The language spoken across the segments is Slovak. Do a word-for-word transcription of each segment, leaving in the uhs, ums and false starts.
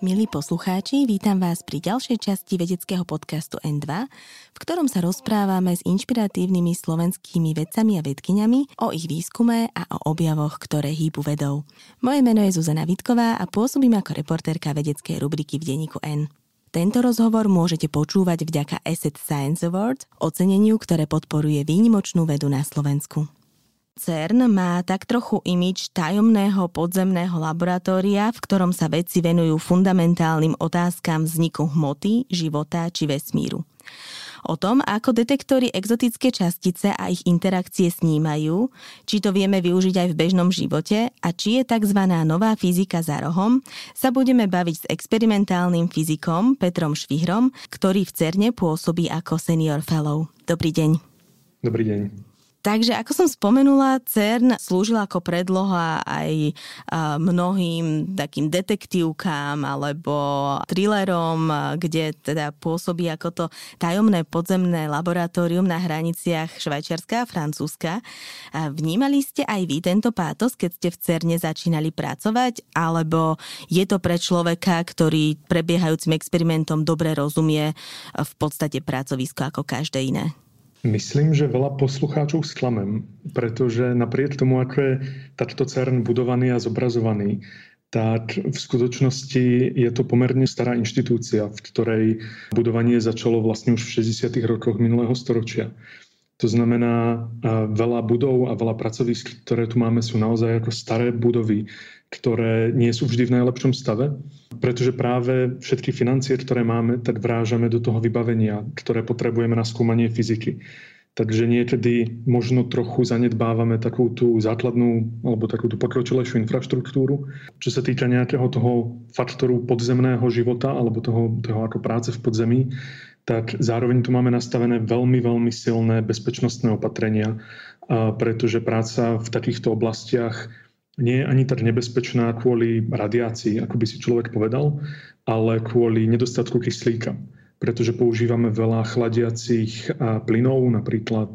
Milí poslucháči, vítam vás pri ďalšej časti vedeckého podcastu en dva, v ktorom sa rozprávame s inšpiratívnymi slovenskými vedcami a vedkyňami o ich výskume a o objavoch, ktoré hýbu vedou. Moje meno je Zuzana Vitková a pôsobím ako reportérka vedeckej rubriky v denníku en. Tento rozhovor môžete počúvať vďaka Asset Science Award, oceneniu, ktoré podporuje výnimočnú vedu na Slovensku. CERN má tak trochu imidž tajomného podzemného laboratória, v ktorom sa vedci venujú fundamentálnym otázkam vzniku hmoty, života či vesmíru. O tom, ako detektory exotické častice a ich interakcie snímajú, či to vieme využiť aj v bežnom živote a či je tzv. Nová fyzika za rohom, sa budeme baviť s experimentálnym fyzikom Petrom Švihrom, ktorý v CERNe pôsobí ako senior fellow. Dobrý deň. Dobrý deň. Takže, ako som spomenula, CERN slúžil ako predloha aj mnohým takým detektívkam alebo thrillerom, kde teda pôsobí ako to tajomné podzemné laboratórium na hraniciach Švajčiarska a Francúzska. Vnímali ste aj vy tento pátos, keď ste v CERNe začínali pracovať, alebo je to pre človeka, ktorý prebiehajúcim experimentom dobre rozumie, v podstate pracovisko ako každé iné? Myslím, že veľa poslucháčov s klamem, pretože napriek tomu, ako je takto CERN budovaný a zobrazovaný, tak v skutočnosti je to pomerne stará inštitúcia, v ktorej budovanie začalo vlastne už v šesťdesiatych rokoch minulého storočia. To znamená, veľa budov a veľa pracovísk, ktoré tu máme, sú naozaj ako staré budovy, ktoré nie sú vždy v najlepšom stave, pretože práve všetky financie, ktoré máme, tak vrážame do toho vybavenia, ktoré potrebujeme na skúmanie fyziky. Takže niekedy možno trochu zanedbávame takú tú základnú alebo takú tú pokročilejšiu infraštruktúru. Čo sa týka nejakého toho faktoru podzemného života alebo toho, toho ako práce v podzemí, tak zároveň tu máme nastavené veľmi, veľmi silné bezpečnostné opatrenia, pretože práca v takýchto oblastiach nie je ani tak nebezpečná kvôli radiácii, ako by si človek povedal, ale kvôli nedostatku kyslíka, pretože používame veľa chladiacich plynov, napríklad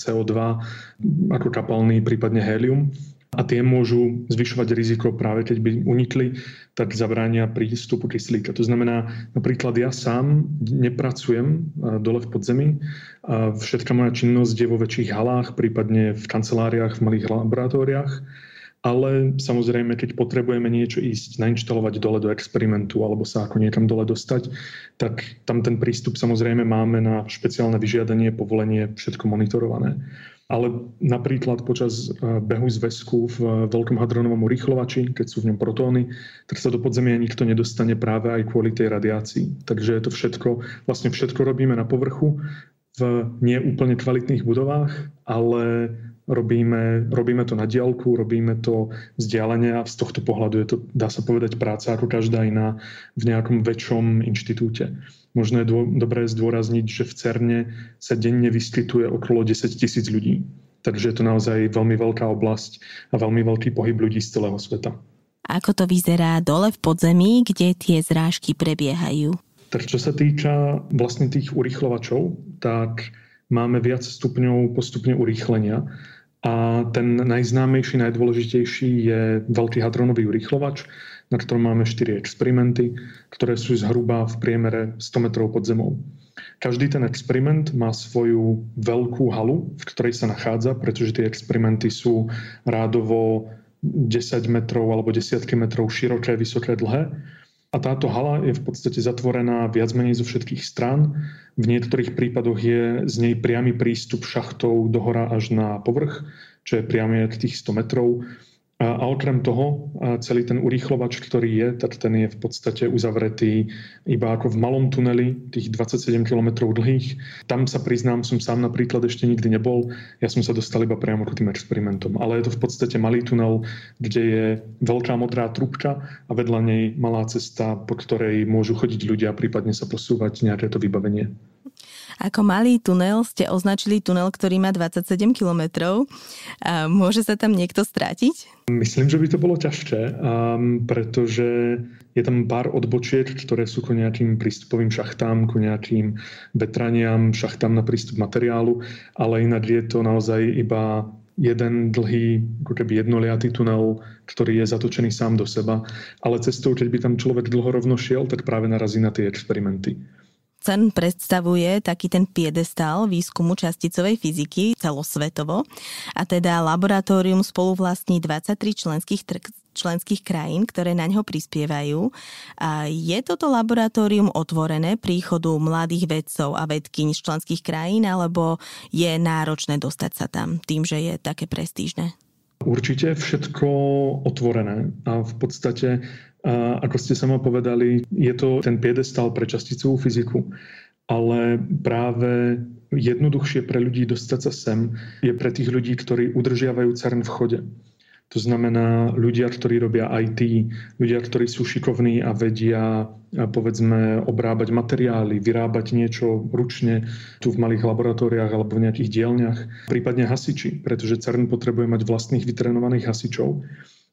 cé ó dva, ako kapalný, prípadne hélium. A tie môžu zvyšovať riziko práve keď by unikli, tak zabránia prístupu kyslíka. To znamená, napríklad ja sám nepracujem dole v podzemí. Všetka moja činnosť je vo väčších halách, prípadne v kanceláriách, v malých laboratóriách. Ale samozrejme, keď potrebujeme niečo ísť nainštalovať dole do experimentu alebo sa ako niekam dole dostať, tak tam ten prístup samozrejme máme na špeciálne vyžiadanie, povolenie, všetko monitorované. Ale napríklad počas behu zväzku v Veľkom hadronovom urýchlovači, keď sú v ňom protóny, tak sa do podzemia nikto nedostane práve aj kvôli tej radiácii. Takže je to všetko, vlastne všetko robíme na povrchu v neúplne kvalitných budovách, ale robíme, robíme to na diaľku, robíme to vzdialenie a z tohto pohľadu je to, dá sa povedať, práca ako každá iná v nejakom väčšom inštitúte. Možno je dô, dobré zdôrazniť, že v CERNe sa denne vyskytuje okolo desať tisíc ľudí. Takže je to naozaj veľmi veľká oblasť a veľmi veľký pohyb ľudí z celého sveta. Ako to vyzerá dole v podzemí, kde tie zrážky prebiehajú? Tak čo sa týka vlastne tých urýchlovačov, tak máme viac stupňov postupne urýchlenia. A ten najznámejší, najdôležitejší je Veľký hadronový urýchlovač, na ktorom máme štyri experimenty, ktoré sú zhruba v priemere sto metrov pod zemou. Každý ten experiment má svoju veľkú halu, v ktorej sa nachádza, pretože tie experimenty sú rádovo desať metrov alebo desiatky metrov široké, vysoké, dlhé. A táto hala je v podstate zatvorená viac menej zo všetkých strán. V niektorých prípadoch je z nej priamy prístup šachtou dohora až na povrch, čo je priame k tých sto metrov. A okrem toho celý ten urýchlovač, ktorý je, tak ten je v podstate uzavretý iba ako v malom tuneli, tých dvadsaťsedem kilometrov dlhých. Tam sa priznám, som sám napríklad ešte nikdy nebol. Ja som sa dostal iba priamo k tým experimentom. Ale je to v podstate malý tunel, kde je veľká modrá trúbka a vedľa nej malá cesta, po ktorej môžu chodiť ľudia, prípadne sa posúvať nejaké to vybavenie. Ako malý tunel ste označili tunel, ktorý má dvadsaťsedem kilometrov. Môže sa tam niekto stratiť? Myslím, že by to bolo ťažké, um, pretože je tam pár odbočiek, ktoré sú ku nejakým prístupovým šachtám, ku nejakým vetraniam, šachtám na prístup materiálu, ale inak je to naozaj iba jeden dlhý, ako keby jednoliatý tunel, ktorý je zatočený sám do seba. Ale cestou, keď by tam človek dlho rovno šiel, tak práve narazí na tie experimenty. CERN predstavuje taký ten piedestál výskumu časticovej fyziky celosvetovo a teda laboratórium spoluvlastní dvadsaťtri členských, tr- členských krajín, ktoré na ňo prispievajú. A je toto laboratórium otvorené príchodu mladých vedcov a vedkyň z členských krajín, alebo je náročné dostať sa tam tým, že je také prestížne? Určite všetko otvorené a v podstate, ako ste sama povedali, je to ten piedestál pre časticovú fyziku, ale práve jednoduchšie pre ľudí dostať sa sem je pre tých ľudí, ktorí udržiavajú CERN v chode. To znamená ľudia, ktorí robia í té, ľudia, ktorí sú šikovní a vedia, povedzme, obrábať materiály, vyrábať niečo ručne tu v malých laboratóriách alebo v nejakých dielňach. Prípadne hasiči, pretože CERN potrebuje mať vlastných vytrenovaných hasičov.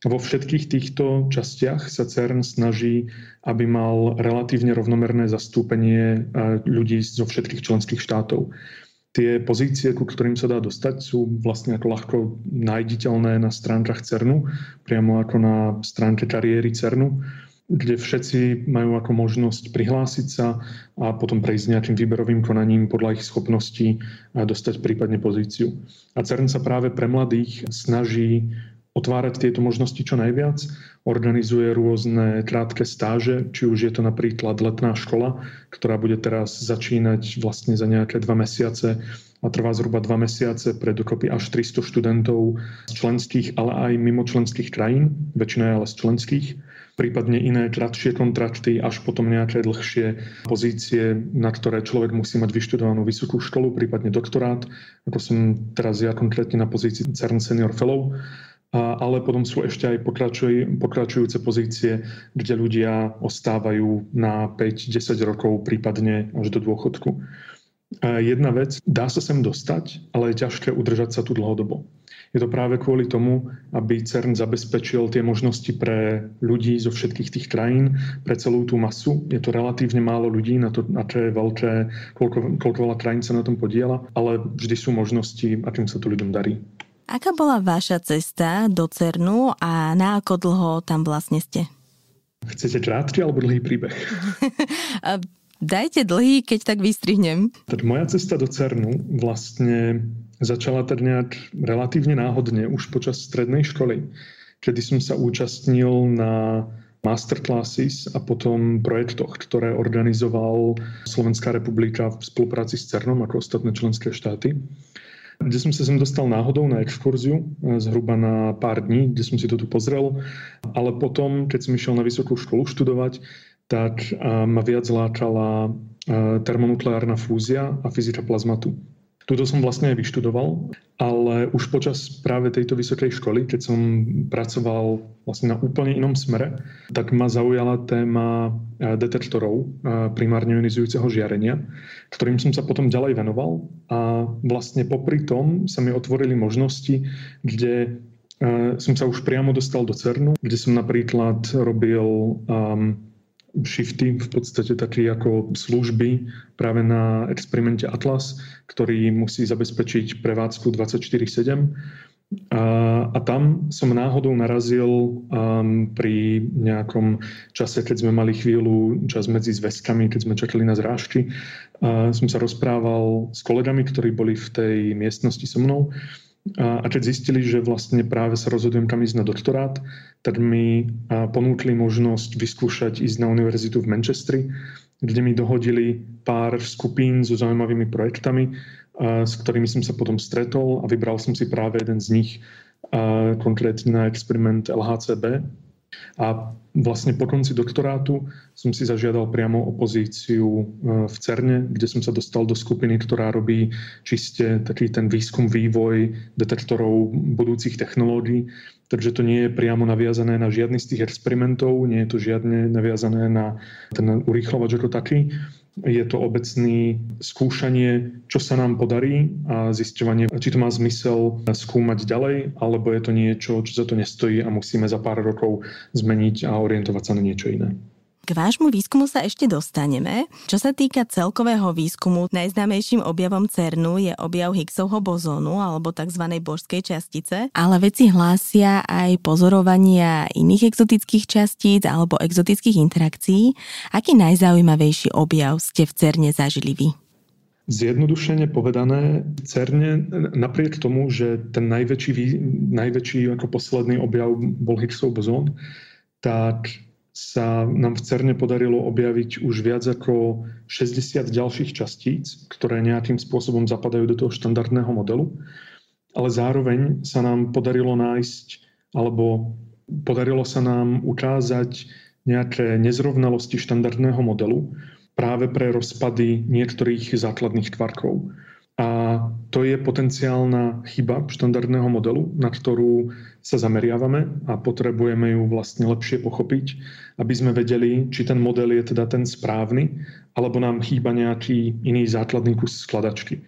Vo všetkých týchto častiach sa CERN snaží, aby mal relatívne rovnomerné zastúpenie ľudí zo všetkých členských štátov. Tie pozície, ku ktorým sa dá dostať, sú vlastne ako ľahko nájditeľné na stránkach CERNu, priamo ako na stránke kariéry CERNu, kde všetci majú ako možnosť prihlásiť sa a potom prejsť nejakým výberovým konaním podľa ich schopností a dostať prípadne pozíciu. A CERN sa práve pre mladých snaží otvárať tieto možnosti čo najviac, organizuje rôzne krátke stáže, či už je to napríklad letná škola, ktorá bude teraz začínať vlastne za nejaké dva mesiace a trvá zhruba dva mesiace pre dokopy až tristo študentov z členských, ale aj mimo členských krajín, väčšina je ale z členských, prípadne iné kratšie kontrakty, až potom nejaké dlhšie pozície, na ktoré človek musí mať vyštudovanú vysokú školu, prípadne doktorát, ako som teraz ja konkrétne na pozícii CERN Senior Fellow, ale potom sú ešte aj pokračujúce pozície, kde ľudia ostávajú na päť až desať rokov, prípadne až do dôchodku. Jedna vec, dá sa sem dostať, ale je ťažké udržať sa tu dlhodobo. Je to práve kvôli tomu, aby CERN zabezpečil tie možnosti pre ľudí zo všetkých tých krajín, pre celú tú masu. Je to relatívne málo ľudí, na to, aké je veľké, koľko, koľko veľa krajín sa na tom podiela, ale vždy sú možnosti, akým sa to ľuďom darí. Aká bola vaša cesta do CERNu a na ako dlho tam vlastne ste? Chcete krátky alebo dlhý príbeh? Dajte dlhý, keď tak vystrihnem. Tak moja cesta do CERNu vlastne začala tak nejak relatívne náhodne už počas strednej školy, kedy som sa účastnil na masterclasses a potom projektoch, ktoré organizoval Slovenská republika v spolupráci s CERNom ako ostatné členské štáty, kde som sa sem dostal náhodou na exkurziu, zhruba na pár dní, kde som si to tu pozrel. Ale potom, keď som išiel na vysokú školu študovať, tak ma viac lákala termonukleárna fúzia a fyzika plazmatu. Tuto som vlastne aj vyštudoval, ale už počas práve tejto vysokej školy, keď som pracoval vlastne na úplne inom smere, tak ma zaujala téma detektorov primárne ionizujúceho žiarenia, ktorým som sa potom ďalej venoval a vlastne popri tom sa mi otvorili možnosti, kde som sa už priamo dostal do CERNu, kde som napríklad robil Um, shifty, v podstate také ako služby práve na experimente Atlas, ktorý musí zabezpečiť prevádzku dvadsaťštyri sedem. A, a tam som náhodou narazil um, pri nejakom čase, keď sme mali chvíľu čas medzi zväzkami, keď sme čakali na zrážky. A som sa rozprával s kolegami, ktorí boli v tej miestnosti so mnou. A keď zistili, že vlastne práve sa rozhodujem kam ísť na doktorát, tak mi ponúkli možnosť vyskúšať ísť na univerzitu v Manchestri, kde mi dohodili pár skupín so zaujímavými projektami, s ktorými som sa potom stretol a vybral som si práve jeden z nich, konkrétne na experiment el há cé bé. A vlastne po konci doktorátu som si zažiadal priamo o pozíciu v CERNe, kde som sa dostal do skupiny, ktorá robí čiste taký ten výskum, vývoj detektorov budúcich technológií. Takže to nie je priamo naviazané na žiadny z tých experimentov, nie je to žiadne naviazané na ten urýchlovač ako taký. Je to obecné skúšanie, čo sa nám podarí a zisťovanie, či to má zmysel skúmať ďalej, alebo je to niečo, čo za to nestojí a musíme za pár rokov zmeniť a orientovať sa na niečo iné. K vášmu výskumu sa ešte dostaneme. Čo sa týka celkového výskumu, najznámejším objavom CERNu je objav Higgsovho bozónu alebo tzv. Božskej častice, ale vedci hlásia aj pozorovania iných exotických častíc alebo exotických interakcií. Aký najzaujímavejší objav ste v CERNe zažili vy? Zjednodušene povedané, CERNe napriek tomu, že ten najväčší, najväčší ako posledný objav bol Higgsov bozón, tak sa nám v CERNe podarilo objaviť už viac ako šesťdesiat ďalších častíc, ktoré nejakým spôsobom zapadajú do toho štandardného modelu. Ale zároveň sa nám podarilo nájsť, alebo podarilo sa nám ukázať nejaké nezrovnalosti štandardného modelu, práve pre rozpady niektorých základných tvarkov. A to je potenciálna chyba štandardného modelu, na ktorú sa zameriavame a potrebujeme ju vlastne lepšie pochopiť, aby sme vedeli, či ten model je teda ten správny, alebo nám chýba nejaký iný základný kus skladačky.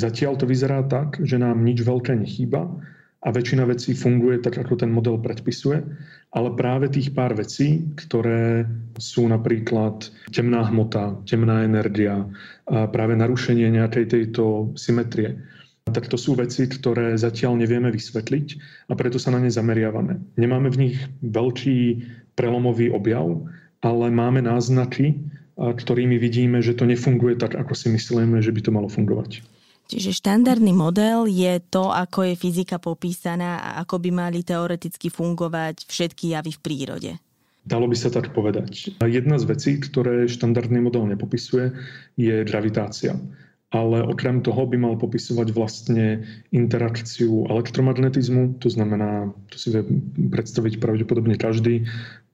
Zatiaľ to vyzerá tak, že nám nič veľké nechýba a väčšina vecí funguje tak, ako ten model predpisuje, ale práve tých pár vecí, ktoré sú napríklad temná hmota, temná energia, a práve narušenie nejakej tejto symetrie. Tak to sú veci, ktoré zatiaľ nevieme vysvetliť a preto sa na ne zameriavame. Nemáme v nich veľký prelomový objav, ale máme náznaky, ktorými vidíme, že to nefunguje tak, ako si myslíme, že by to malo fungovať. Čiže štandardný model je to, ako je fyzika popísaná a ako by mali teoreticky fungovať všetky javy v prírode. Dalo by sa tak povedať. Jedna z vecí, ktoré štandardný model nepopisuje, je gravitácia. Ale okrem toho by mal popisovať vlastne interakciu elektromagnetizmu, to znamená, to si vie predstaviť pravdepodobne každý,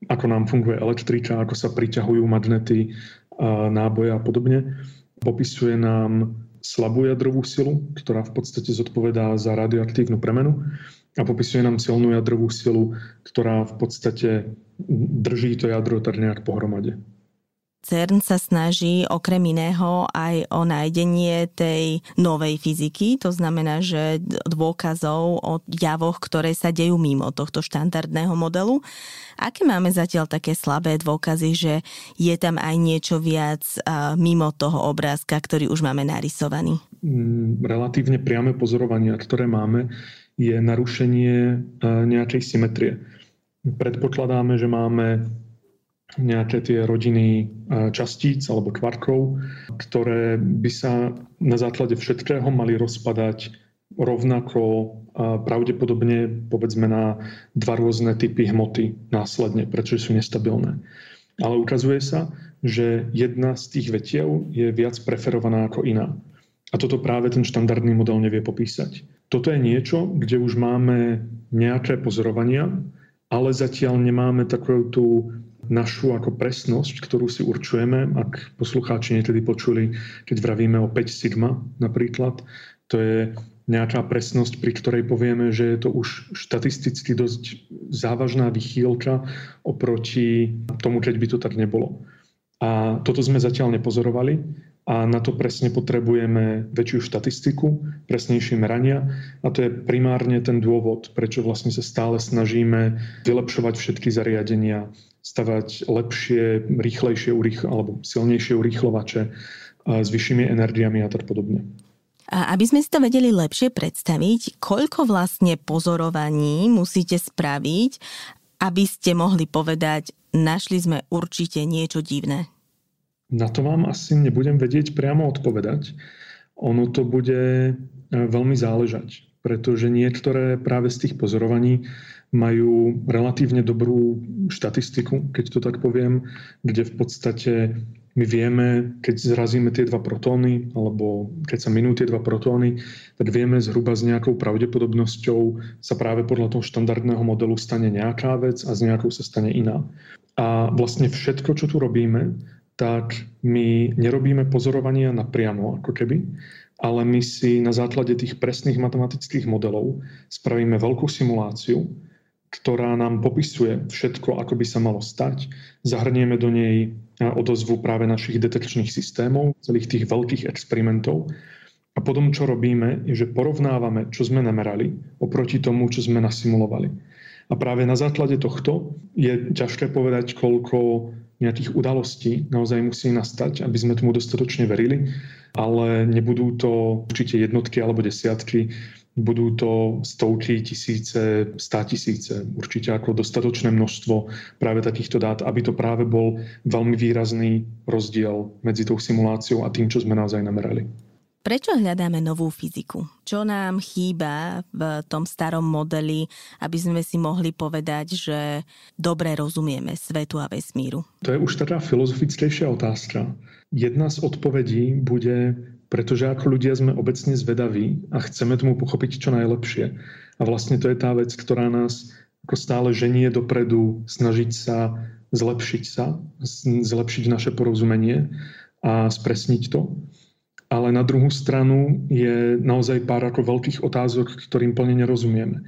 ako nám funguje elektrika, ako sa priťahujú magnety, náboje a podobne. Popisuje nám slabú jadrovú silu, ktorá v podstate zodpovedá za radioaktívnu premenu. A popisuje nám silnú jadrovú silu, ktorá v podstate drží to jadro tak nejak pohromade. CERN sa snaží okrem iného aj o nájdenie tej novej fyziky, to znamená, že dôkazov o javoch, ktoré sa dejú mimo tohto štandardného modelu. Aké máme zatiaľ také slabé dôkazy, že je tam aj niečo viac mimo toho obrázka, ktorý už máme narysovaný? Relatívne priame pozorovania, ktoré máme, je narušenie nejakej symetrie. Predpokladáme, že máme nejaké tie rodiny častíc alebo kvarkov, ktoré by sa na základe všetkého mali rozpadať rovnako pravdepodobne, povedzme, na dva rôzne typy hmoty následne, pretože sú nestabilné. Ale ukazuje sa, že jedna z tých vetiev je viac preferovaná ako iná. A toto práve ten štandardný model nevie popísať. Toto je niečo, kde už máme nejaké pozorovania, ale zatiaľ nemáme takú tú našu ako presnosť, ktorú si určujeme, ak poslucháči niekedy počuli, keď vravíme o päť sigma napríklad, to je nejaká presnosť, pri ktorej povieme, že je to už štatisticky dosť závažná vychýlka oproti tomu, keď by to tak nebolo. A toto sme zatiaľ nepozorovali a na to presne potrebujeme väčšiu štatistiku, presnejšie merania a to je primárne ten dôvod, prečo vlastne sa stále snažíme vylepšovať všetky zariadenia, stavať lepšie, rýchlejšie alebo silnejšie urýchlovače s vyššími energiami a tak podobne. A aby sme si to vedeli lepšie predstaviť, koľko vlastne pozorovaní musíte spraviť, aby ste mohli povedať, našli sme určite niečo divné? Na to vám asi nebudem vedieť priamo odpovedať. Ono to bude veľmi záležať, pretože niektoré práve z tých pozorovaní majú relatívne dobrú štatistiku, keď to tak poviem, kde v podstate my vieme, keď zrazíme tie dva protóny, alebo keď sa minú tie dva protóny, tak vieme zhruba s nejakou pravdepodobnosťou sa práve podľa toho štandardného modelu stane nejaká vec a s nejakou sa stane iná. A vlastne všetko, čo tu robíme, tak my nerobíme pozorovania napriamo, ako keby, ale my si na základe tých presných matematických modelov spravíme veľkú simuláciu, ktorá nám popisuje všetko, ako by sa malo stať. Zahrnieme do nej odozvu práve našich detekčných systémov, celých tých veľkých experimentov. A potom, čo robíme, je, že porovnávame, čo sme namerali, oproti tomu, čo sme nasimulovali. A práve na základe tohto je ťažké povedať, koľko nejakých udalostí naozaj musí nastať, aby sme tomu dostatočne verili, ale nebudú to určite jednotky alebo desiatky, budú to stovky, tisíce, státisíce, určite ako dostatočné množstvo práve takýchto dát, aby to práve bol veľmi výrazný rozdiel medzi tou simuláciou a tým, čo sme naozaj namerali. Prečo hľadáme novú fyziku? Čo nám chýba v tom starom modeli, aby sme si mohli povedať, že dobre rozumieme svetu a vesmíru? To je už teda filozofickejšia otázka. Jedna z odpovedí bude, pretože ako ľudia sme obecne zvedaví a chceme tomu pochopiť čo najlepšie. A vlastne to je tá vec, ktorá nás ako stále ženie dopredu, snažiť sa zlepšiť sa, zlepšiť naše porozumenie a spresniť to. Ale na druhú stranu je naozaj pár ako veľkých otázok, ktorým plne nerozumieme.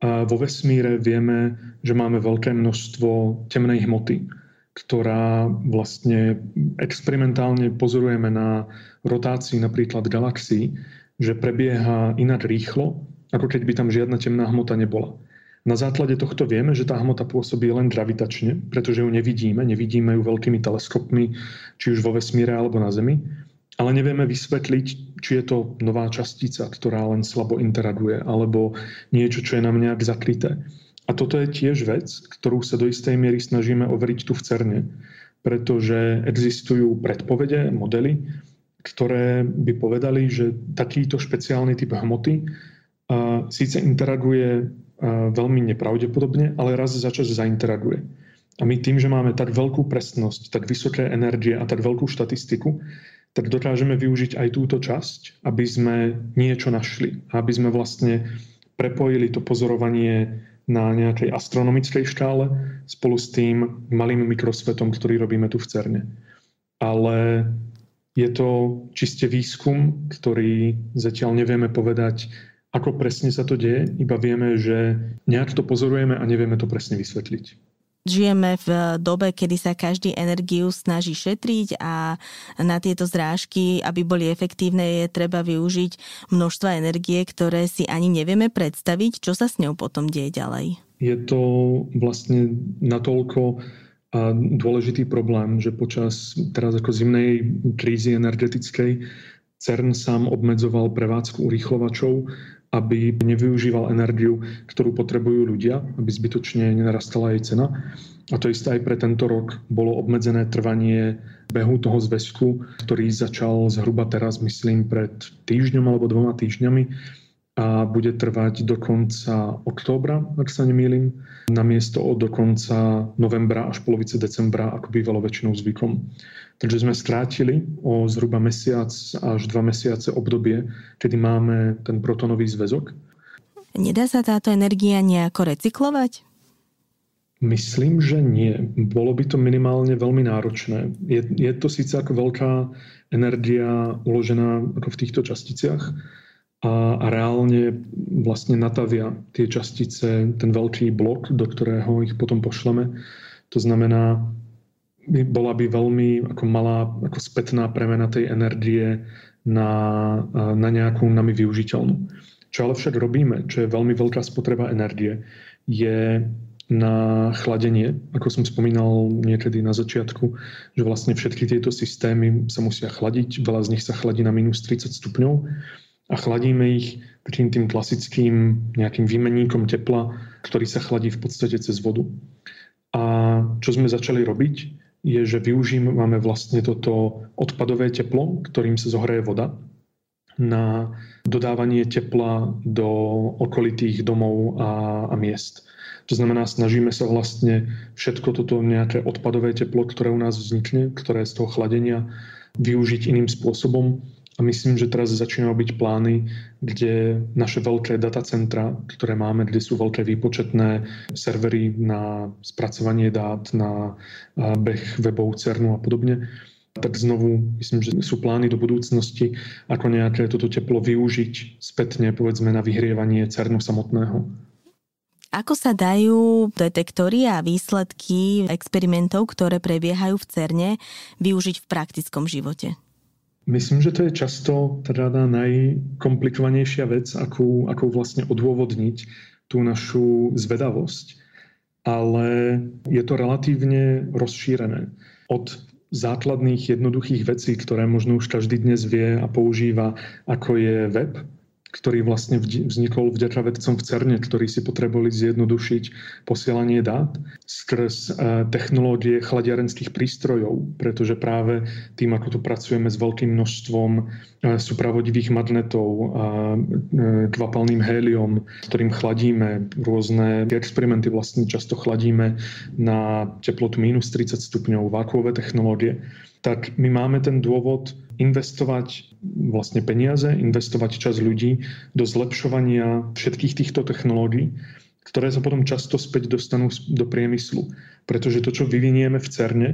A vo vesmíre vieme, že máme veľké množstvo temnej hmoty, ktorá vlastne experimentálne pozorujeme na rotácii napríklad galaxií, že prebieha inak rýchlo, ako keď by tam žiadna temná hmota nebola. Na základe tohto vieme, že tá hmota pôsobí len gravitačne, pretože ju nevidíme, nevidíme ju veľkými teleskopmi, či už vo vesmíre alebo na Zemi. Ale nevieme vysvetliť, či je to nová častica, ktorá len slabo interaguje, alebo niečo, čo je nám nejak zakryté. A toto je tiež vec, ktorú sa do istej miery snažíme overiť tu v CERNe, pretože existujú predpovede, modely, ktoré by povedali, že takýto špeciálny typ hmoty uh, síce interaguje uh, veľmi nepravdepodobne, ale raz za čas zainteraguje. A my tým, že máme tak veľkú presnosť, tak vysoké energie a tak veľkú štatistiku, tak dokážeme využiť aj túto časť, aby sme niečo našli. Aby sme vlastne prepojili to pozorovanie na nejakej astronomickej škále spolu s tým malým mikrosvetom, ktorý robíme tu v CERNe. Ale je to čiste výskum, ktorý zatiaľ nevieme povedať, ako presne sa to deje, iba vieme, že nejak to pozorujeme a nevieme to presne vysvetliť. Žijeme v dobe, kedy sa každý energiu snaží šetriť a na tieto zrážky, aby boli efektívne, je treba využiť množstva energie, ktoré si ani nevieme predstaviť, čo sa s ňou potom deje ďalej. Je to vlastne natoľko dôležitý problém, že počas teraz ako zimnej krízy energetickej CERN sám obmedzoval prevádzku urýchlovačov, aby nevyužíval energiu, ktorú potrebujú ľudia, aby zbytočne nenarastala jej cena. A to isté aj pre tento rok bolo obmedzené trvanie behu toho zväzku, ktorý začal zhruba teraz, myslím, pred týždňom alebo dvoma týždňami a bude trvať do konca októbra, ak sa nemýlim, namiesto do konca novembra až polovice decembra, ako bývalo väčšinou zvykom. Takže sme skrátili o zhruba mesiac až dva mesiace obdobie, kedy máme ten protonový zväzok. Nedá sa táto energia nejako recyklovať? Myslím, že nie. Bolo by to minimálne veľmi náročné. Je, je to síce ako veľká energia uložená ako v týchto časticiach a, a reálne vlastne natavia tie častice, ten veľký blok, do ktorého ich potom pošleme. To znamená, bola by veľmi ako malá ako spätná premena tej energie na, na nejakú nami využiteľnú. Čo ale však robíme, čo je veľmi veľká spotreba energie, je na chladenie, ako som spomínal niekedy na začiatku, že vlastne všetky tieto systémy sa musia chladiť, veľa z nich sa chladí na mínus tridsať stupňov a chladíme ich takým tým klasickým nejakým výmenníkom tepla, ktorý sa chladí v podstate cez vodu. A čo sme začali robiť, je, že využívame vlastne toto odpadové teplo, ktorým sa zohreje voda, na dodávanie tepla do okolitých domov a, a miest. To znamená, snažíme sa vlastne všetko toto nejaké odpadové teplo, ktoré u nás vznikne, ktoré z toho chladenia, využiť iným spôsobom. A myslím, že teraz začínajú byť plány, kde naše veľké datacentra, ktoré máme, kde sú veľké výpočetné servery na spracovanie dát, na beh webov CERNu a podobne, tak znovu myslím, že sú plány do budúcnosti, ako nejaké toto teplo využiť spätne, povedzme, na vyhrievanie CERNu samotného. Ako sa dajú detektory a výsledky experimentov, ktoré prebiehajú v CERNe, využiť v praktickom živote? Myslím, že to je často teda najkomplikovanejšia vec, akú, akú vlastne odôvodniť tú našu zvedavosť. ale je to relatívne rozšírené. Od základných jednoduchých vecí, ktoré možno už každý dnes vie a používa, ako je web, ktorý vlastne vznikol vďaka vedcom v CERNe, ktorí si potrebovali zjednodušiť posielanie dát skrz technológie chladiarenských prístrojov, pretože práve tým, ako tu pracujeme s veľkým množstvom supravodivých magnetov a kvapalným héliom, ktorým chladíme rôzne experimenty, vlastne často chladíme na teplotu minus tridsať stupňov, vákuové technológie, tak my máme ten dôvod investovať vlastne peniaze, investovať čas ľudí do zlepšovania všetkých týchto technológií, ktoré sa potom často späť dostanú do priemyslu. Pretože to, čo vyvinieme v CERNe,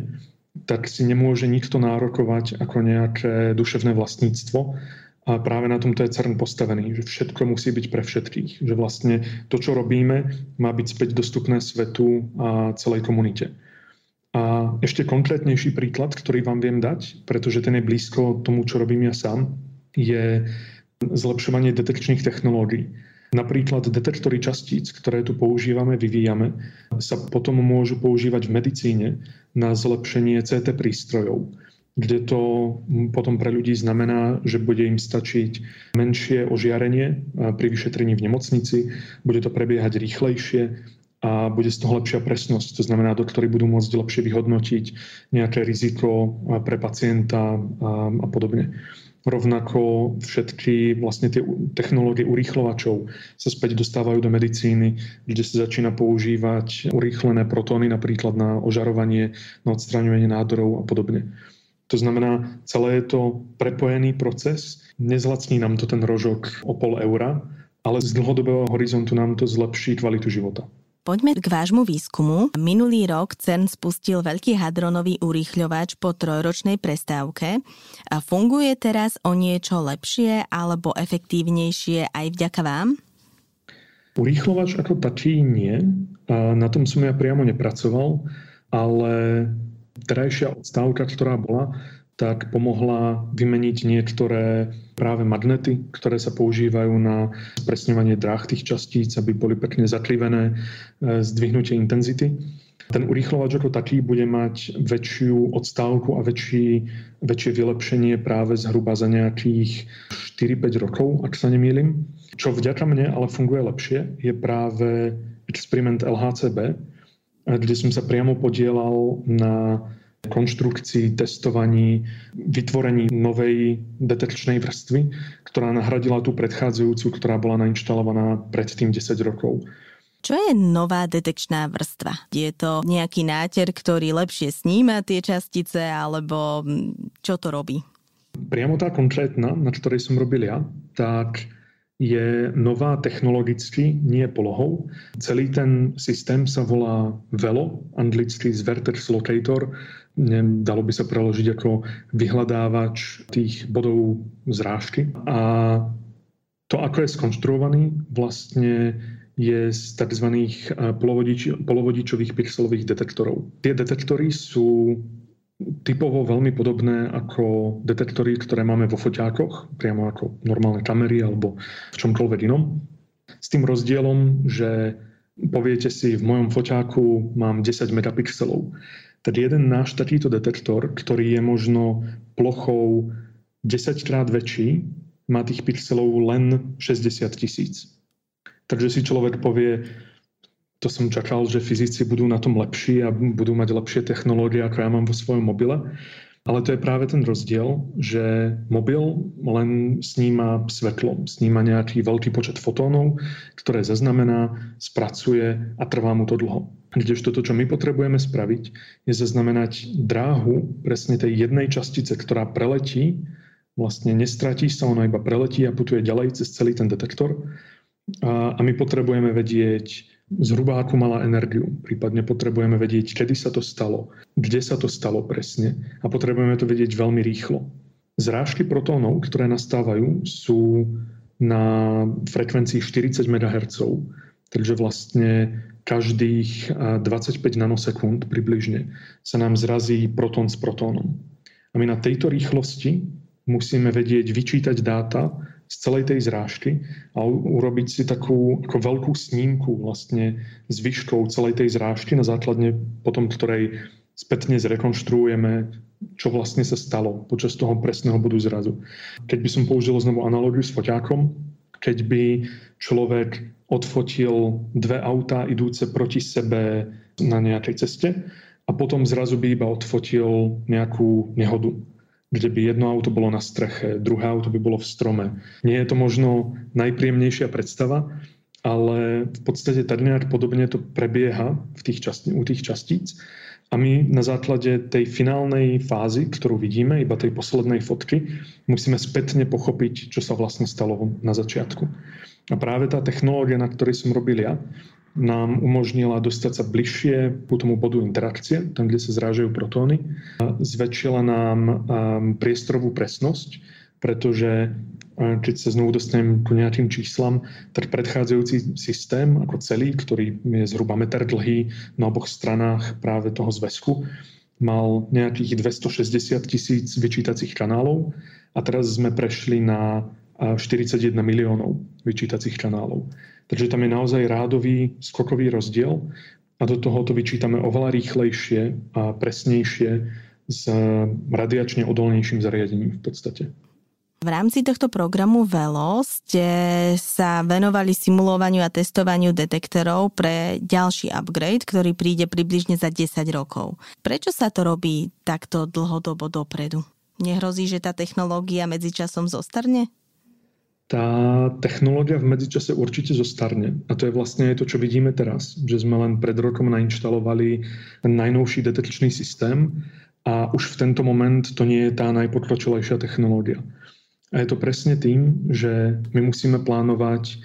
tak si nemôže nikto nárokovať ako nejaké duševné vlastníctvo. A práve na tomto je CERN postavený, že všetko musí byť pre všetkých. Že vlastne to, čo robíme, má byť späť dostupné svetu a celej komunite. A ešte konkrétnejší príklad, ktorý vám viem dať, pretože ten je blízko tomu, čo robím ja sám, je zlepšovanie detekčných technológií. Napríklad detektory častíc, ktoré tu používame, vyvíjame, sa potom môžu používať v medicíne na zlepšenie cé té prístrojov, kde to potom pre ľudí znamená, že bude im stačiť menšie ožiarenie pri vyšetrení v nemocnici, bude to prebiehať rýchlejšie, a bude z toho lepšia presnosť. To znamená, doktori budú môcť lepšie vyhodnotiť nejaké riziko pre pacienta a podobne. Rovnako všetky vlastne tie technológie urýchlovačov sa späť dostávajú do medicíny, kde sa začína používať urýchlené protóny napríklad na ožarovanie, na odstraňovanie nádorov a podobne. To znamená, celé je to prepojený proces. Nezlacní nám to ten rožok o pol eura, ale z dlhodobého horizontu nám to zlepší kvalitu života. Poďme k vášmu výskumu. Minulý rok CERN spustil veľký hadronový urýchľovač po trojročnej prestávke. A funguje teraz o niečo lepšie alebo efektívnejšie aj vďaka vám? Urýchľovač ako taký nie. Na tom som ja priamo nepracoval, ale terajšia odstávka, ktorá bola, tak pomohla vymeniť niektoré práve magnety, ktoré sa používajú na spresňovanie dráh tých častíc, aby boli pekne zakrivené, zdvihnutie intenzity. Ten urýchľovač ako taký bude mať väčšiu odstávku a väčší, väčšie vylepšenie práve zhruba za nejakých štyri až päť rokov, ak sa nemýlim. Čo vďaka mne ale funguje lepšie, je práve experiment el há cé bé, kde som sa priamo podielal na konštrukcii, testovaní, vytvorení novej detekčnej vrstvy, ktorá nahradila tú predchádzajúcu, ktorá bola nainštalovaná predtým desať rokov. Čo je nová detekčná vrstva? Je to nejaký náter, ktorý lepšie sníma tie častice, alebo čo to robí? Priamo tá konkrétna, na ktorej som robil ja, tak je nová technologicky, nie polohou. Celý ten systém sa volá velo, anglicky z Vertex Locator. Dalo by sa preložiť ako vyhľadávač tých bodov zrážky. A to, ako je skonštruovaný, vlastne je z tzv. Polovodič- polovodičových pixelových detektorov. Tie detektory sú typovo veľmi podobné ako detektory, ktoré máme vo foťákoch, priamo ako normálne kamery alebo v čomkoľvek inom. S tým rozdielom, že poviete si, v mojom foťáku mám desať megapixelov. Teda jeden náš takýto detektor, ktorý je možno plochou desaťkrát väčší, má tých pixelov len šesťdesiat tisíc. Takže si človek povie, to som čakal, že fyzici budú na tom lepší a budú mať lepšie technológie, ako ja mám vo svojom mobile. Ale to je práve ten rozdiel, že mobil len sníma svetlom, sníma nejaký veľký počet fotónov, ktoré zaznamená, spracuje a trvá mu to dlho. Kdežto to, čo my potrebujeme spraviť, je zaznamenať dráhu presne tej jednej častice, ktorá preletí, vlastne nestratí sa, ona iba preletí a putuje ďalej cez celý ten detektor. A my potrebujeme vedieť zhruba akú mala energiu. Prípadne potrebujeme vedieť, kedy sa to stalo, kde sa to stalo presne a potrebujeme to vedieť veľmi rýchlo. Zrážky protónov, ktoré nastávajú, sú na frekvencii štyridsať megahertzov, takže vlastne každých dvadsaťpäť nanosekúnd približne sa nám zrazí protón s protónom. A my na tejto rýchlosti musíme vedieť vyčítať dáta z celej tej zrážky a urobiť si takú ako veľkú snímku vlastne s výškou celej tej zrážky, na základne potom ktorej spätne zrekonštruujeme, čo vlastne sa stalo počas toho presného bodu zrazu. Keď by som použil znovu analogiu s foťákom, keď by človek odfotil dve autá idúce proti sebe na nejakej ceste a potom zrazu by iba odfotil nejakú nehodu, kde by jedno auto bolo na streche, druhé auto by bolo v strome. Nie je to možno najpríjemnejšia predstava, ale v podstate tak nejak podobne to prebieha v tých časti, u tých častíc. A my na základe tej finálnej fázy, ktorú vidíme, iba tej poslednej fotky, musíme spätne pochopiť, čo sa vlastne stalo na začiatku. A práve tá technológia, na ktorej som robil ja, nám umožnila dostať sa bližšie k tomu bodu interakcie, tam, kde sa zrážajú protóny. Zväčšila nám priestorovú presnosť, pretože keď sa znovu dostanem k nejakým číslam, tak predchádzajúci systém ako celý, ktorý je zhruba meter dlhý na oboch stranách práve toho zväzku, mal nejakých dvestošesťdesiat tisíc vyčítacích kanálov a teraz sme prešli na štyridsaťjeden miliónov vyčítacích kanálov. Takže tam je naozaj rádový skokový rozdiel a do toho to vyčítame oveľa rýchlejšie a presnejšie s radiačne odolnejším zariadením v podstate. V rámci tohto programu VELO ste sa venovali simulovaniu a testovaniu detektorov pre ďalší upgrade, ktorý príde približne za desať rokov. Prečo sa to robí takto dlhodobo dopredu? Nehrozí, že tá technológia medzičasom zostarne? Tá technológia v medzičase určite zostarne. A to je vlastne to, čo vidíme teraz. Že sme len pred rokom nainštalovali najnovší detekčný systém a už v tento moment to nie je tá najpokročilejšia technológia. A je to presne tým, že my musíme plánovať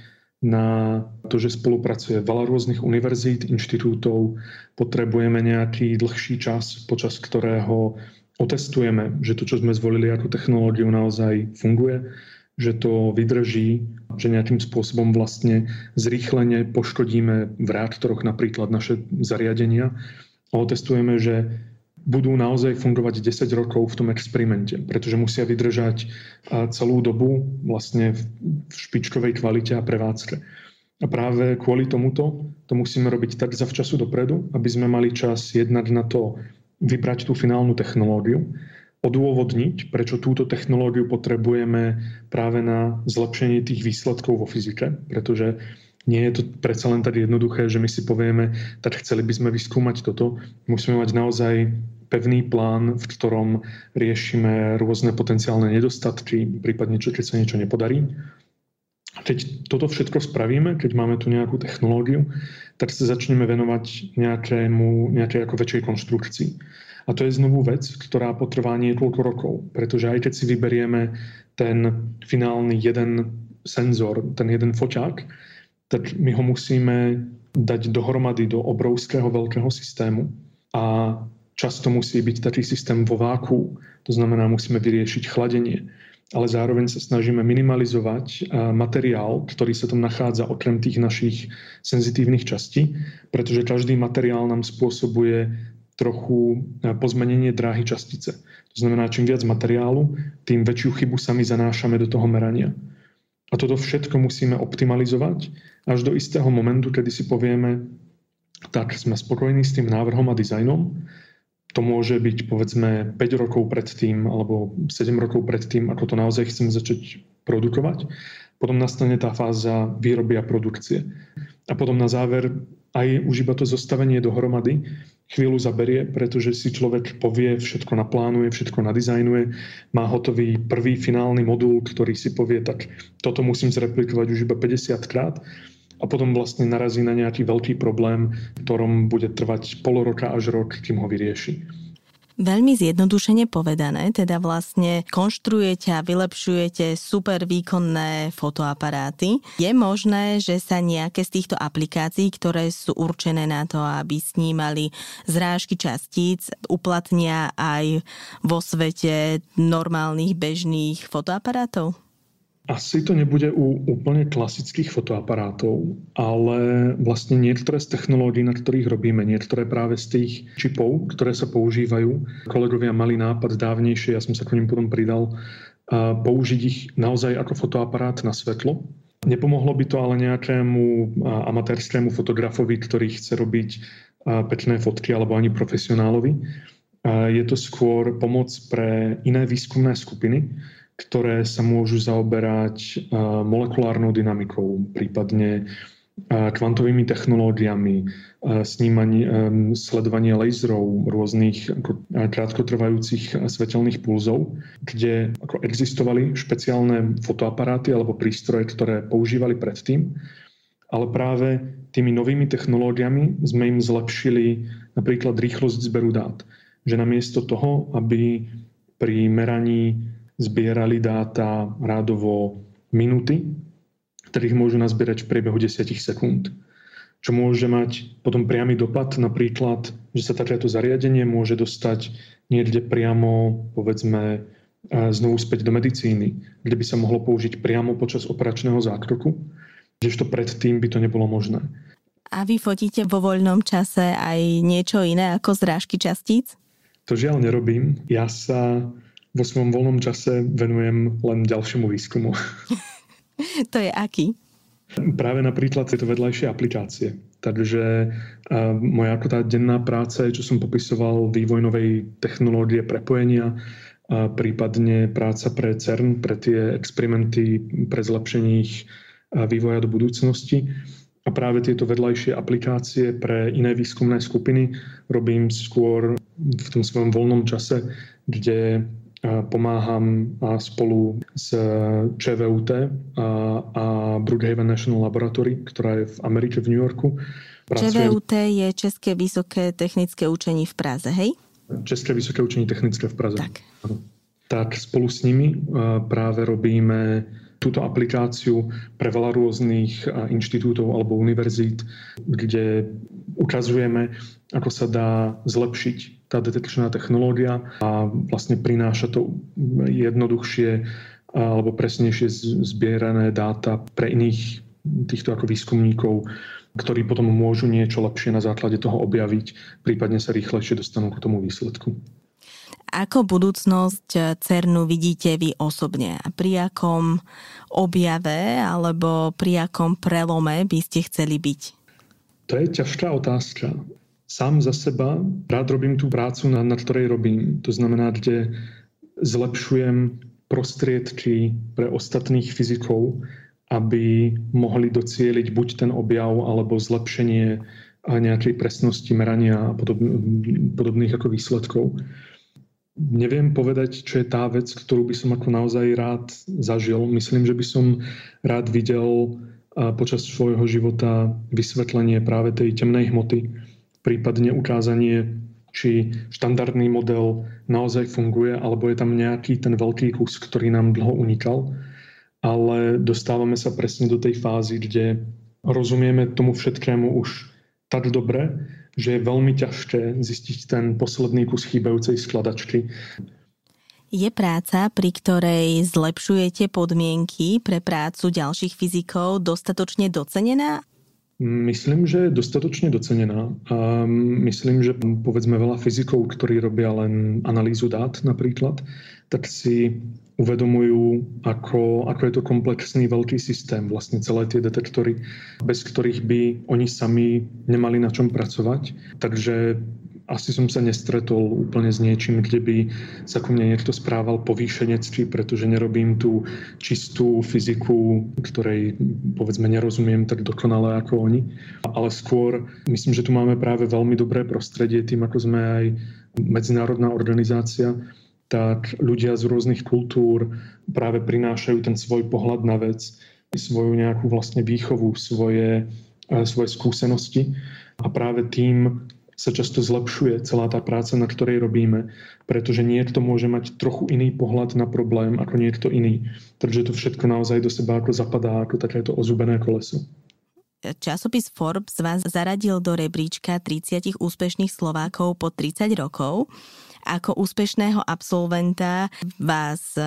na to, že spolupracuje veľa rôznych univerzít, inštitútov. Potrebujeme nejaký dlhší čas, počas ktorého otestujeme, že to, čo sme zvolili ako technológiu, naozaj funguje, že to vydrží, že nejakým spôsobom vlastne zrýchlene poškodíme v reaktoroch napríklad naše zariadenia a otestujeme, že budú naozaj fungovať desať rokov v tom experimente, pretože musia vydržať celú dobu vlastne v špičkovej kvalite a prevádzke. A práve kvôli tomuto to musíme robiť tak zavčasu dopredu, aby sme mali čas jednak na to vybrať tú finálnu technológiu, odôvodniť, prečo túto technológiu potrebujeme práve na zlepšenie tých výsledkov vo fyzike, pretože nie je to predsa len tak jednoduché, že my si povieme, tak chceli by sme vyskúmať toto. Musíme mať naozaj pevný plán, v ktorom riešime rôzne potenciálne nedostatky, prípadne čo, keď sa niečo nepodarí. Keď toto všetko spravíme, keď máme tu nejakú technológiu, tak sa začneme venovať nejakému, nejakej ako väčšej konštrukcii. A to je znovu vec, ktorá potrvá niekoľko rokov, pretože aj keď si vyberieme ten finálny jeden senzor, ten jeden foťák, tak my ho musíme dať dohromady do obrovského veľkého systému a často musí byť taký systém vo vákuu, to znamená, musíme vyriešiť chladenie, ale zároveň sa snažíme minimalizovať materiál, ktorý sa tam nachádza okrem tých našich senzitívnych častí, pretože každý materiál nám spôsobuje trochu pozmenenie dráhy častice. To znamená, čím viac materiálu, tým väčšiu chybu sami zanášame do toho merania. A toto všetko musíme optimalizovať až do istého momentu, kedy si povieme, tak sme spokojní s tým návrhom a dizajnom. To môže byť povedzme päť rokov predtým alebo sedem rokov predtým, ako to naozaj chceme začať produkovať. Potom nastane tá fáza výroby a produkcie. A potom na záver aj už iba to zostavenie dohromady chvíľu zaberie, pretože si človek povie, všetko naplánuje, všetko nadizajnuje, má hotový prvý finálny modul, ktorý si povie, tak toto musím zreplikovať už iba päťdesiatkrát a potom vlastne narazí na nejaký veľký problém, ktorom bude trvať pol roka až rok, kým ho vyrieši. Veľmi zjednodušene povedané, teda vlastne konštruujete a vylepšujete super výkonné fotoaparáty. Je možné, že sa nejaké z týchto aplikácií, ktoré sú určené na to, aby snímali zrážky častíc, uplatnia aj vo svete normálnych bežných fotoaparátov? Asi to nebude u úplne klasických fotoaparátov, ale vlastne niektoré z technológií, na ktorých robíme, niektoré práve z tých čipov, ktoré sa používajú. Kolegovia mali nápad dávnejšie, ja som sa k nim potom pridal, a použiť ich naozaj ako fotoaparát na svetlo. Nepomohlo by to ale nejakému amatérskému fotografovi, ktorý chce robiť pekné fotky, alebo ani profesionálovi. Je to skôr pomoc pre iné výskumné skupiny, ktoré sa môžu zaoberať molekulárnou dynamikou, prípadne kvantovými technológiami, snímanie, sledovanie laserov, rôznych krátkotrvajúcich svetelných pulzov, kde existovali špeciálne fotoaparáty alebo prístroje, ktoré používali predtým. Ale práve tými novými technológiami sme im zlepšili napríklad rýchlosť zberu dát. Že namiesto toho, aby pri meraní zbierali dáta rádovo minúty, ktorých môžu nazbierať v priebehu desať sekúnd. Čo môže mať potom priamy dopad, napríklad, že sa takéto zariadenie môže dostať niekde priamo, povedzme, znovu späť do medicíny, kde by sa mohlo použiť priamo počas operačného zákroku, kdežto predtým by to nebolo možné. A vy fotíte vo voľnom čase aj niečo iné ako zrážky častíc? To žiaľ nerobím. Ja sa vo svojom voľnom čase venujem len ďalšiemu výskumu. To je aký? Práve napríklad tieto vedľajšie aplikácie. Takže moja ako tá denná práca je, čo som popisoval, vývoj novej technológie prepojenia, a prípadne práca pre CERN, pre tie experimenty, pre zlepšenie ich vývoja do budúcnosti. A práve tieto vedľajšie aplikácie pre iné výskumné skupiny robím skôr v tom svojom voľnom čase, kde pomáham spolu s ČVUT a, a Brookhaven National Laboratory, ktorá je v Amerike, v New Yorku. Pracujem... ČVUT je České vysoké technické učení v Praze, hej? České vysoké učení technické v Praze. Tak. Tak spolu s nimi práve robíme túto aplikáciu pre veľa rôznych inštitútov alebo univerzít, kde ukazujeme, ako sa dá zlepšiť tá detekčná technológia a vlastne prináša to jednoduchšie alebo presnejšie zbierané dáta pre iných týchto ako výskumníkov, ktorí potom môžu niečo lepšie na základe toho objaviť, prípadne sa rýchlejšie dostanú k tomu výsledku. Ako budúcnosť CERNu vidíte vy osobne? Pri akom objave alebo pri akom prelome by ste chceli byť? To je ťažká otázka. Sám za seba rád robím tú prácu, na, na ktorej robím. To znamená, kde zlepšujem prostriedky pre ostatných fyzikov, aby mohli docieliť buď ten objav alebo zlepšenie nejakej presnosti merania a podob, podobných ako výsledkov. Neviem povedať, čo je tá vec, ktorú by som ako naozaj rád zažil. Myslím, že by som rád videl počas svojho života vysvetlenie práve tej temnej hmoty, prípadne ukázanie, či štandardný model naozaj funguje, alebo je tam nejaký ten veľký kus, ktorý nám dlho unikal. Ale dostávame sa presne do tej fázy, kde rozumieme tomu všetkému už tak dobre, že je veľmi ťažké zistiť ten posledný kus chýbajúcej skladačky. Je práca, pri ktorej zlepšujete podmienky pre prácu ďalších fyzikov, dostatočne docenená? Myslím, že je dostatočne docenená. Um, myslím, že povedzme veľa fyzikov, ktorí robia len analýzu dát napríklad, tak si uvedomujú, ako, ako je to komplexný veľký systém, vlastne celé tie detektory, bez ktorých by oni sami nemali na čom pracovať. Takže asi som sa nestretol úplne s niečím, kde by sa ku mne niekto správal povýšenecky, pretože nerobím tú čistú fyziku, ktorej, povedzme, nerozumiem tak dokonale ako oni. Ale skôr myslím, že tu máme práve veľmi dobré prostredie, tým ako sme aj medzinárodná organizácia, tak ľudia z rôznych kultúr práve prinášajú ten svoj pohľad na vec, svoju nejakú vlastne výchovu, svoje, svoje skúsenosti. A práve tým sa často zlepšuje celá tá práca, na ktorej robíme, pretože niekto môže mať trochu iný pohľad na problém ako niekto iný. Takže to všetko naozaj do seba ako zapadá, ako takéto ozubené koleso. Časopis Forbes vás zaradil do rebríčka tridsať úspešných Slovákov po tridsať rokov. Ako úspešného absolventa vás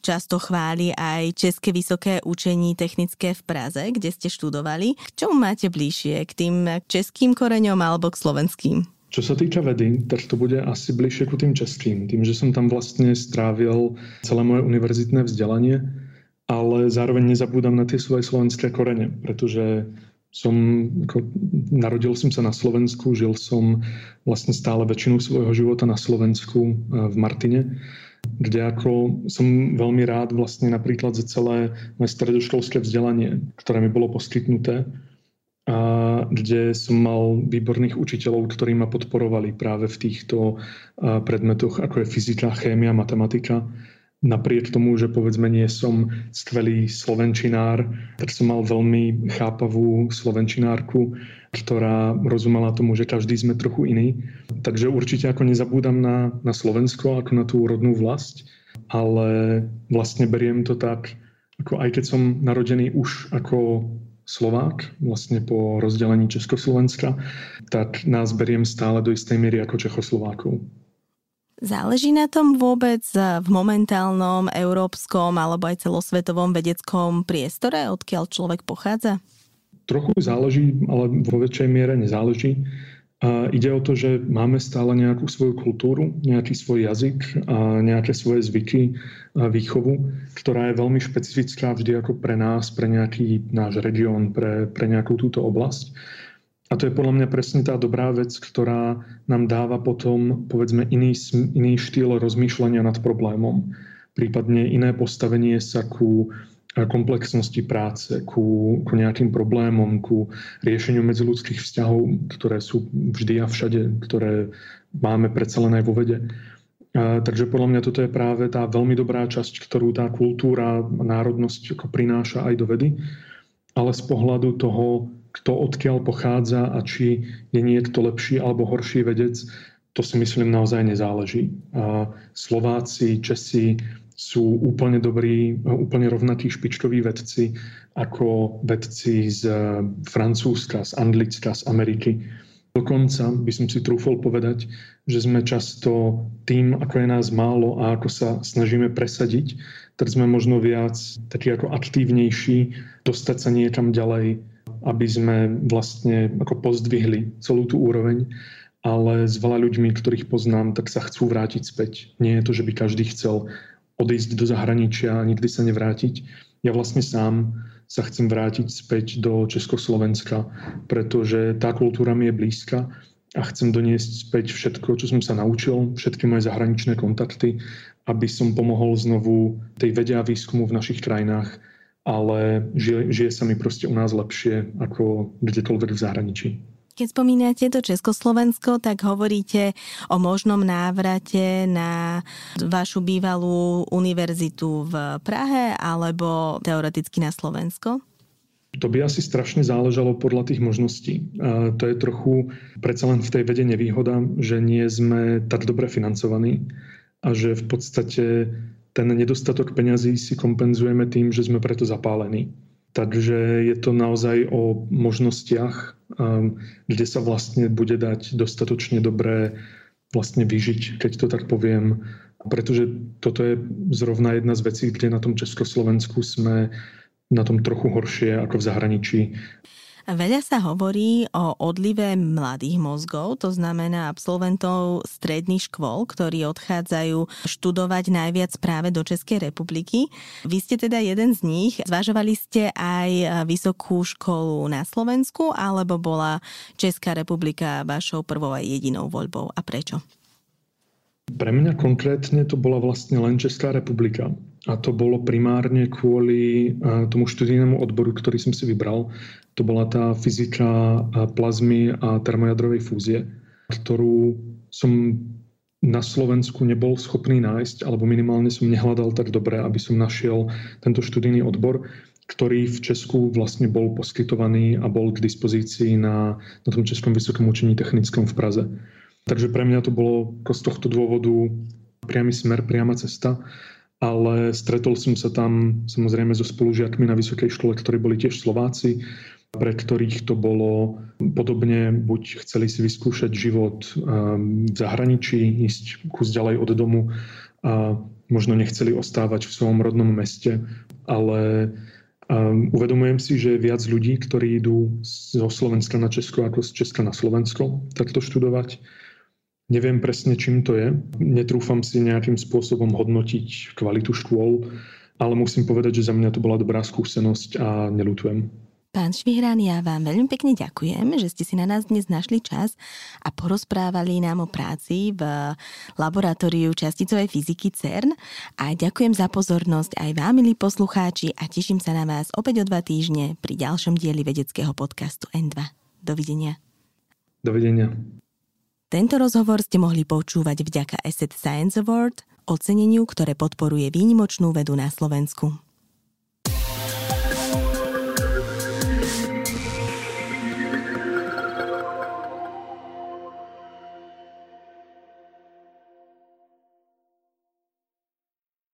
často chváli aj České vysoké učení technické v Praze, kde ste študovali. K čomu máte bližšie? K tým českým koreňom alebo k slovenským? Čo sa týče vedy, tak to bude asi bližšie ku tým českým, tým, že som tam vlastne strávil celé moje univerzitné vzdelanie, ale zároveň nezabúdam na tie svoje slovenské korene, pretože som, ako, narodil som sa na Slovensku, žil som vlastne stále väčšinu svojho života na Slovensku v Martine, kde ako som veľmi rád vlastne napríklad za celé moje stredoškolské vzdelanie, ktoré mi bolo poskytnuté, a kde som mal výborných učiteľov, ktorí ma podporovali práve v týchto predmetoch, ako je fyzika, chémia, matematika. Napriek tomu, že povedzme nie som skvelý slovenčinár, tak som mal veľmi chápavú slovenčinárku, ktorá rozumela tomu, že každý sme trochu iný. Takže určite ako nezabúdam na, na Slovensko, ako na tú rodnú vlast, ale vlastne beriem to tak, ako aj keď som narodený už ako Slovák, vlastne po rozdelení Československa, tak nás beriem stále do istej miery ako Čechoslovákov. Záleží na tom vôbec v momentálnom európskom alebo aj celosvetovom vedeckom priestore, odkiaľ človek pochádza? Trochu záleží, ale vo väčšej miere nezáleží. A ide o to, že máme stále nejakú svoju kultúru, nejaký svoj jazyk a nejaké svoje zvyky a výchovu, ktorá je veľmi špecifická vždy ako pre nás, pre nejaký náš región, pre, pre nejakú túto oblasť. A to je podľa mňa presne tá dobrá vec, ktorá nám dáva potom, povedzme, iný, iný štýl rozmýšľania nad problémom. Prípadne iné postavenie sa ku komplexnosti práce, ku, ku nejakým problémom, ku riešeniu medziľudských vzťahov, ktoré sú vždy a všade, ktoré máme predsa len aj vo vede. A, takže podľa mňa toto je práve tá veľmi dobrá časť, ktorú tá kultúra, národnosť ako prináša aj do vedy. Ale z pohľadu toho, kto odkiaľ pochádza a či je niekto lepší alebo horší vedec, to si myslím naozaj nezáleží. A Slováci, Česi sú úplne dobrí, úplne rovnakí špičkoví vedci ako vedci z Francúzska, z Anglicka, z Ameriky. Dokonca by som si trúfol povedať, že sme často tým, ako je nás málo a ako sa snažíme presadiť, tak sme možno viac takí ako aktívnejší dostať sa niekam ďalej, aby sme vlastne ako pozdvihli celú tú úroveň, ale s veľa ľuďmi, ktorých poznám, tak sa chcú vrátiť späť. Nie je to, že by každý chcel odísť do zahraničia a nikdy sa nevrátiť. Ja vlastne sám sa chcem vrátiť späť do Československa, pretože tá kultúra mi je blízka a chcem doniesť späť všetko, čo som sa naučil, všetky moje zahraničné kontakty, aby som pomohol znovu tej vede a výskumu v našich krajinách, ale žije, žije sa mi proste u nás lepšie ako kdekoľvek v zahraničí. Keď spomínate to Československo, tak hovoríte o možnom návrate na vašu bývalú univerzitu v Prahe alebo teoreticky na Slovensko? To by asi strašne záležalo podľa tých možností. A to je trochu predsa len v tej vede nevýhoda, že nie sme tak dobre financovaní a že v podstate ten nedostatok peňazí si kompenzujeme tým, že sme preto zapálení. Takže je to naozaj o možnostiach, kde sa vlastne bude dať dostatočne dobre vlastne vyžiť, keď to tak poviem. Pretože toto je zrovna jedna z vecí, kde na tom Československu sme na tom trochu horšie ako v zahraničí. Veľa sa hovorí o odlive mladých mozgov, to znamená absolventov stredných škôl, ktorí odchádzajú študovať najviac práve do Českej republiky. Vy ste teda jeden z nich. Zvažovali ste aj vysokú školu na Slovensku, alebo bola Česká republika vašou prvou a jedinou voľbou? A prečo? Pre mňa konkrétne to bola vlastne len Česká republika. A to bolo primárne kvôli tomu študijnému odboru, ktorý som si vybral. To bola tá fyzika plazmy a termojadrovej fúzie, ktorú som na Slovensku nebol schopný nájsť, alebo minimálne som nehľadal tak dobre, aby som našiel tento študijný odbor, ktorý v Česku vlastne bol poskytovaný a bol k dispozícii na, na tom Českom vysokom učení technickom v Praze. Takže pre mňa to bolo z tohto dôvodu priamy smer, priama cesta. Ale stretol som sa tam samozrejme so spolužiakmi na vysokej škole, ktorí boli tiež Slováci, pre ktorých to bolo podobne, buď chceli si vyskúšať život v zahraničí, ísť kus ďalej od domu a možno nechceli ostávať v svojom rodnom meste, ale uvedomujem si, že viac ľudí, ktorí idú zo Slovenska na Česko ako z Česka na Slovensko takto študovať, Neviem presne, čím to je. Netrúfam si nejakým spôsobom hodnotiť kvalitu škôl, ale musím povedať, že za mňa to bola dobrá skúsenosť a neľutujem. Pán Švihran, ja vám veľmi pekne ďakujem, že ste si na nás dnes našli čas a porozprávali nám o práci v laboratóriu časticovej fyziky CERN. A ďakujem za pozornosť aj vám, milí poslucháči, a teším sa na vás opäť o dva týždne pri ďalšom dieli vedeckého podcastu en dva. Dovidenia. Dovidenia. Tento rozhovor ste mohli počúvať vďaka Asset Science Award, oceneniu, ktoré podporuje výnimočnú vedu na Slovensku.